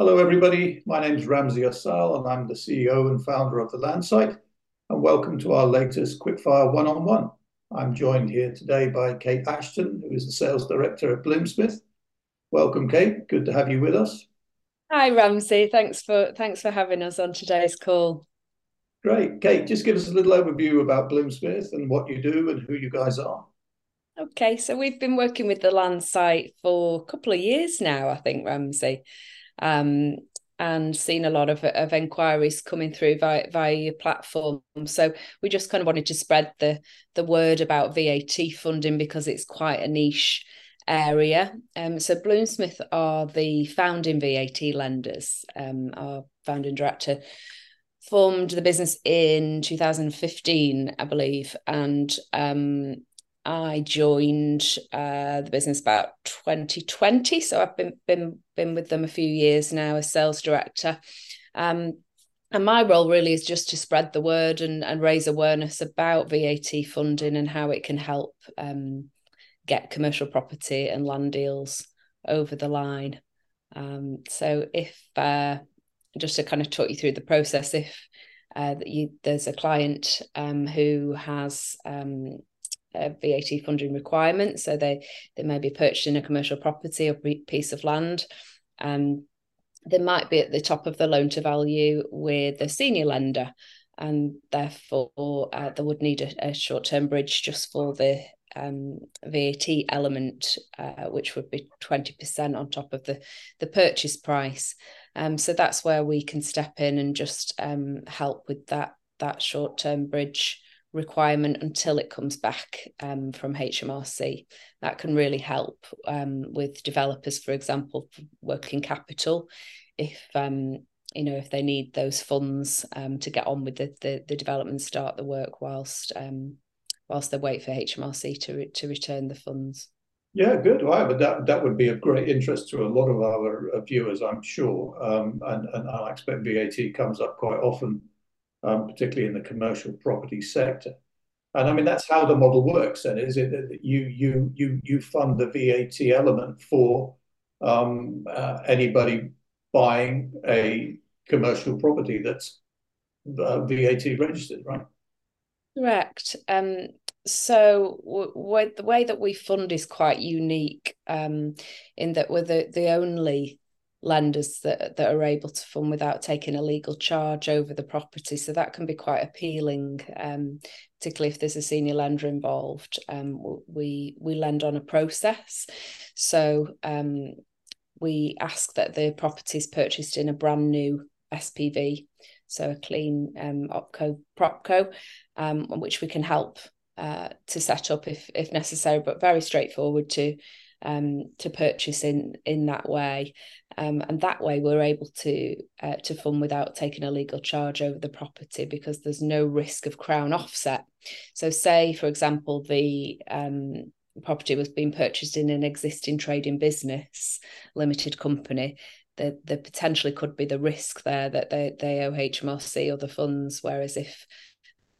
Hello everybody, my name is Ramsey Assal and I'm the CEO and founder of the Landsite, and welcome to our latest Quickfire One-on-One. I'm joined here today by Kate Ashton, who is the Sales Director at BloomSmith. Welcome Kate, good to have you with us. Hi Ramsey, thanks for having us on today's call. Great, Kate, just give us a little overview about BloomSmith and what you do and who you guys are. Okay, so we've been working with the Landsite for a couple of years now, I think, Ramsey. And seen a lot of inquiries coming through via your platform. So we just kind of wanted to spread the word about VAT funding because it's quite a niche area. So BloomSmith are the founding VAT lenders. Our founding director formed the business in 2015, I believe, and I joined the business about 2020, so I've been with them a few years now as sales director, and my role really is just to spread the word and raise awareness about VAT funding and how it can help get commercial property and land deals over the line. So if just to kind of talk you through the process, if there's a client who has VAT funding requirements, so they may be purchasing a commercial property or piece of land, they might be at the top of the loan to value with a senior lender, and therefore they would need a short-term bridge just for the VAT element, which would be 20% on top of the purchase price. So that's where we can step in and just help with that short-term bridge requirement until it comes back from HMRC. That can really help with developers, for example, for working capital, if if they need those funds to get on with the development, start the work whilst they wait for HMRC to return the funds. Yeah, good. Wow, but that would be of great interest to a lot of our viewers, I'm sure, and I expect VAT comes up quite often. Particularly in the commercial property sector, and I mean that's how the model works. Then is it that you fund the VAT element for anybody buying a commercial property that's VAT registered, right? Correct. So the way that we fund is quite unique in that we're the only lenders that are able to fund without taking a legal charge over the property, so that can be quite appealing, particularly if there's a senior lender involved. We lend on a process, so we ask that the property is purchased in a brand new SPV, so a clean opco propco, which we can help to set up if necessary, but very straightforward to purchase in that way, and that way we're able to fund without taking a legal charge over the property because there's no risk of crown offset. So say for example the property was being purchased in an existing trading business limited company, there potentially could be the risk there that they owe HMRC other funds, whereas if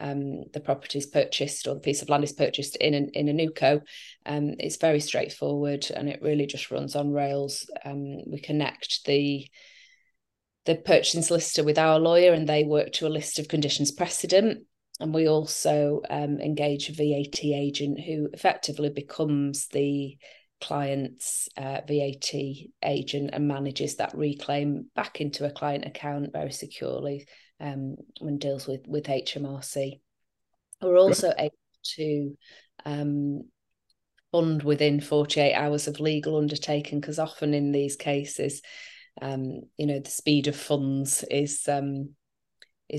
the property is purchased or the piece of land is purchased in a NewCo, it's very straightforward and it really just runs on rails. We connect the purchasing solicitor with our lawyer and they work to a list of conditions precedent, and we also engage a VAT agent who effectively becomes the client's VAT agent and manages that reclaim back into a client account very securely when deals with HMRC. We're also able to fund within 48 hours of legal undertaking because often in these cases, the speed of funds is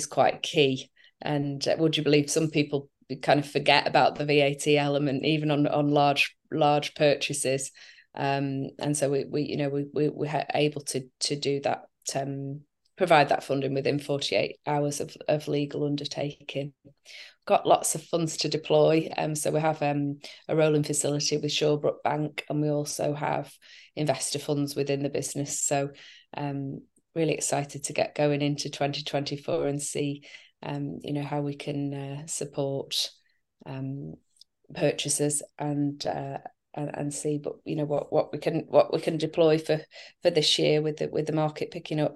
quite key. And would you believe some people kind of forget about the VAT element even on large purchases, and so we are able to do that. Provide that funding within 48 hours of legal undertaking. Got lots of funds to deploy, so we have a rolling facility with Shawbrook Bank, and we also have investor funds within the business. So really excited to get going into 2024 and see how we can support purchasers and and see, but you know, what we can deploy for this year with the market picking up.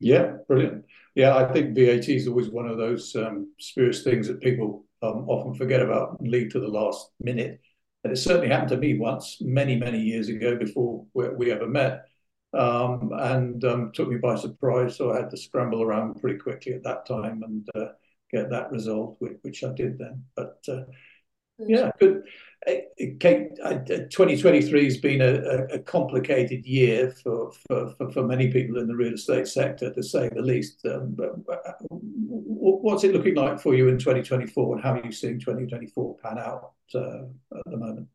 Yeah, brilliant. Yeah, I think VAT is always one of those spurious things that people often forget about and leave to the last minute. And it certainly happened to me once, many, many years ago before we ever met, and took me by surprise. So I had to scramble around pretty quickly at that time and get that resolved, which I did then. But yeah, good. Kate, 2023 has been a complicated year for many people in the real estate sector, to say the least. But what's it looking like for you in 2024, and how are you seeing 2024 pan out at the moment?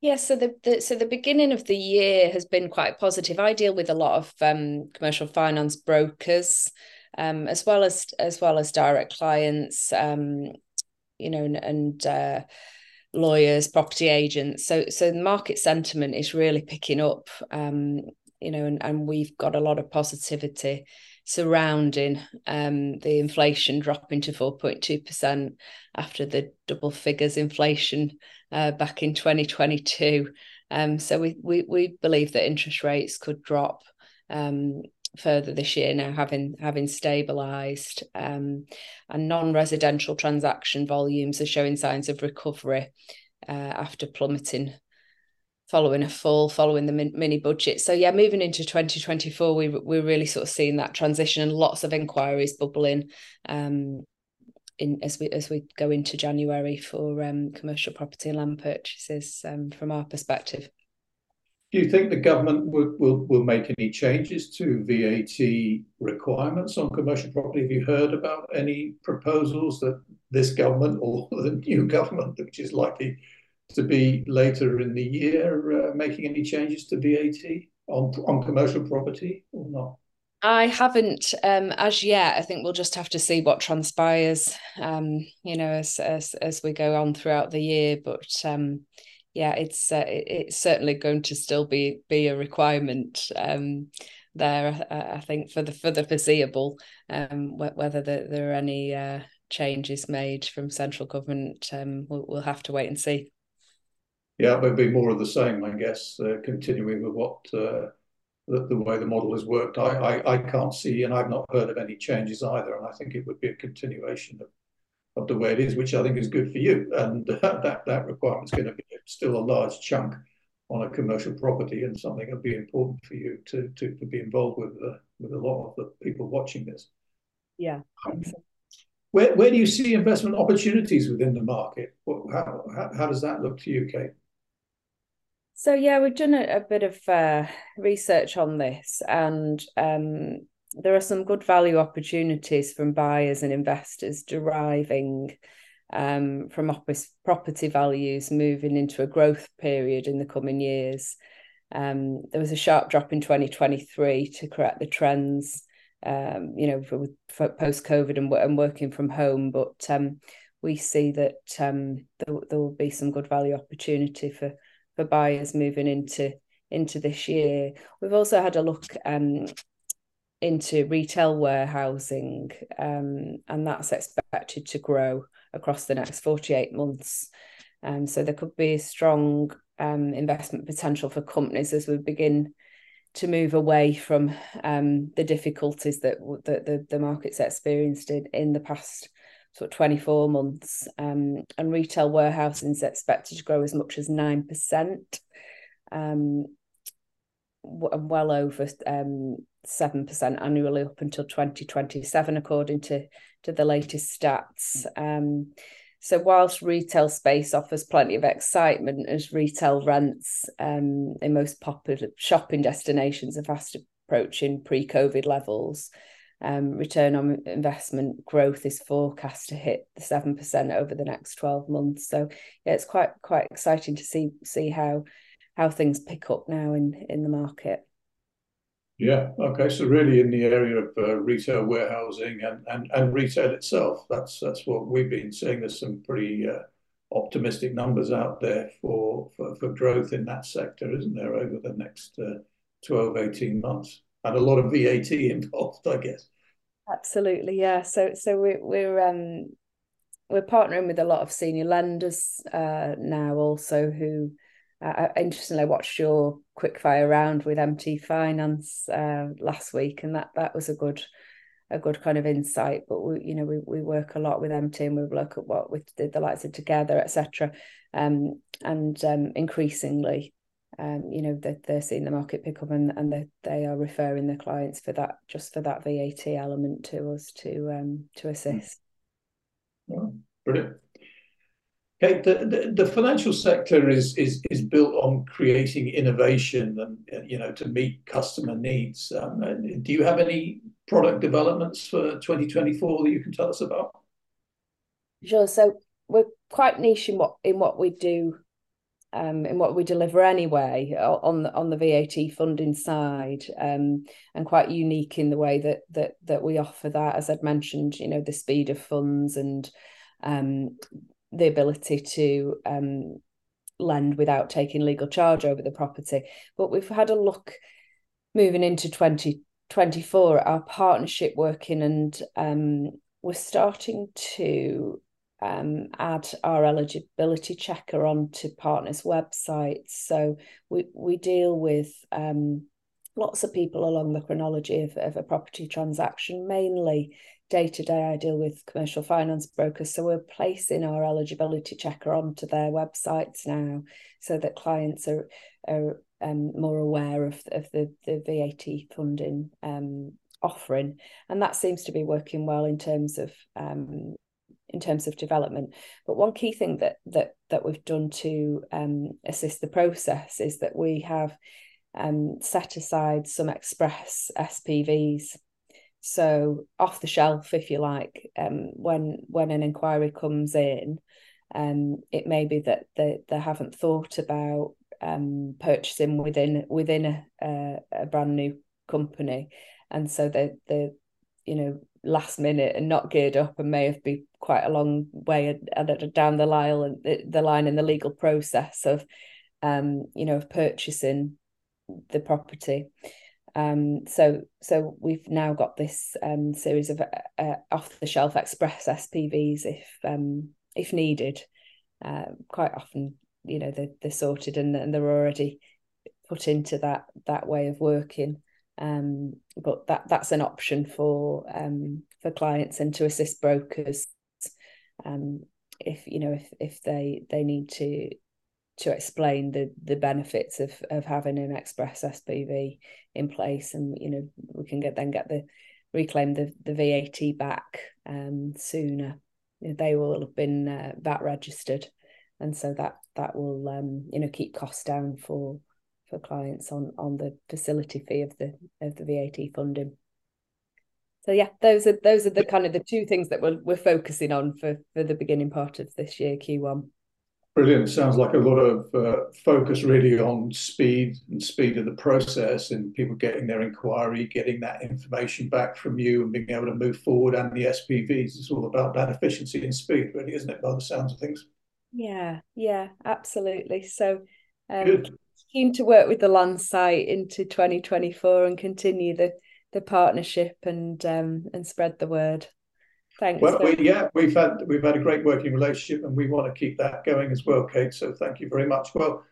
Yeah, so the beginning of the year has been quite positive. I deal with a lot of commercial finance brokers, as well as direct clients, you know, and lawyers, property agents. So the market sentiment is really picking up, you know, and we've got a lot of positivity surrounding the inflation dropping to 4.2% after the double figures inflation back in 2022. So we believe that interest rates could drop further this year now, having stabilised, and non-residential transaction volumes are showing signs of recovery after plummeting following the mini budget. So yeah, moving into 2024, we're really sort of seeing that transition and lots of inquiries bubbling as we go into January for commercial property and land purchases from our perspective. Do you think the government will make any changes to VAT requirements on commercial property? Have you heard about any proposals that this government or the new government, which is likely to be later in the year, making any changes to VAT on commercial property or not? I haven't as yet. I think we'll just have to see what transpires, you know, as we go on throughout the year. But yeah, it's certainly going to still be a requirement there, I think, for the foreseeable, whether there are any changes made from central government. We'll have to wait and see. Yeah, it would be more of the same, I guess, continuing with what the way the model has worked. I can't see, and I've not heard of any changes either, and I think it would be a continuation of the way it is, which I think is good for you. And that requirement is going to be still a large chunk on a commercial property, and something that would be important for you to be involved with a lot of the people watching this. Yeah. Where do you see investment opportunities within the market? How does that look to you, Kate? So yeah, we've done a bit of research on this, and there are some good value opportunities from buyers and investors deriving from property values moving into a growth period in the coming years. There was a sharp drop in 2023 to correct the trends, you know, for post-COVID and working from home, but we see that there will be some good value opportunity for buyers moving into this year. We've also had a look into retail warehousing, and that's expected to grow across the next 48 months. So there could be a strong investment potential for companies as we begin to move away from the difficulties that the market's experienced in the past sort of 24 months. And retail warehousing is expected to grow as much as 9%, well over 7% annually up until 2027, according to the latest stats. So whilst retail space offers plenty of excitement, as retail rents in most popular shopping destinations are fast approaching pre-COVID levels, return on investment growth is forecast to hit the 7% over the next 12 months. So yeah, it's quite exciting to see how things pick up now in the market. Yeah, okay, so really in the area of retail warehousing and retail itself, that's what we've been seeing. There's some pretty optimistic numbers out there for growth in that sector, isn't there, over the next 12, 18 months? And a lot of VAT involved, I guess. Absolutely, yeah. So we're we're partnering with a lot of senior lenders now also who, interestingly, I watched your quickfire round with MT Finance last week, and that was a good kind of insight. But we work a lot with MT, and we look at what we did, the likes of Together, etc. And increasingly, they're seeing the market pick up, and they are referring their clients for that, just for that VAT element to us to assist. Well, brilliant. Kate, the financial sector is built on creating innovation and to meet customer needs. Do you have any product developments for 2024 that you can tell us about? Sure. So we're quite niche in what we do, in what we deliver anyway on the VAT funding side, and quite unique in the way that we offer that. As I'd mentioned, the speed of funds and the ability to lend without taking legal charge over the property. But we've had a look moving into 2024 at our partnership working, and we're starting to add our eligibility checker onto partners' websites. So we deal with lots of people along the chronology of a property transaction. Mainly day-to-day I deal with commercial finance brokers, so we're placing our eligibility checker onto their websites now so that clients are more aware of the VAT funding offering, and that seems to be working well in terms of development. But one key thing that we've done to assist the process is that we have set aside some express SPVs, so off the shelf, if you like. When an inquiry comes in, it may be that they haven't thought about purchasing within a brand new company, and so they last minute and not geared up, and may have been quite a long way down the line in the legal process of of purchasing the property. So we've now got this series of off-the-shelf express SPVs if needed. Quite often, they're sorted and they're already put into that way of working. But that's an option for clients and to assist brokers if they need to explain the benefits of having an express SPV in place, and we can reclaim the VAT back sooner. They will have been VAT registered, and so that will keep costs down for clients on the facility fee of the VAT funding. So yeah, those are the kind of the two things that we're focusing on for the beginning part of this year, Q1. Brilliant. Sounds like a lot of focus really on speed of the process, and people getting their inquiry, getting that information back from you and being able to move forward. And the SPVs, it's all about that efficiency and speed, really, isn't it, by the sounds of things? Yeah, absolutely. So keen to work with the Landsite into 2024 and continue the partnership and spread the word. Thanks. Well, we've had a great working relationship, and we want to keep that going as well, Kate. So thank you very much. Well,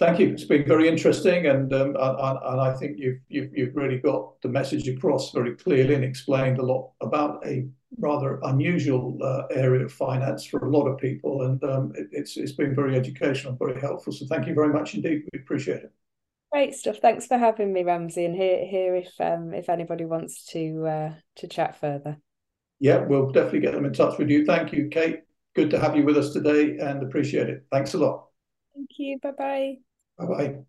thank you. It's been very interesting, and I think you've really got the message across very clearly, and explained a lot about a rather unusual area of finance for a lot of people, and it's been very educational, very helpful. So thank you very much indeed. We appreciate it. Great stuff. Thanks for having me, Ramsey. And here if anybody wants to chat further. Yeah, we'll definitely get them in touch with you. Thank you, Kate. Good to have you with us today, and appreciate it. Thanks a lot. Thank you. Bye-bye. Bye-bye.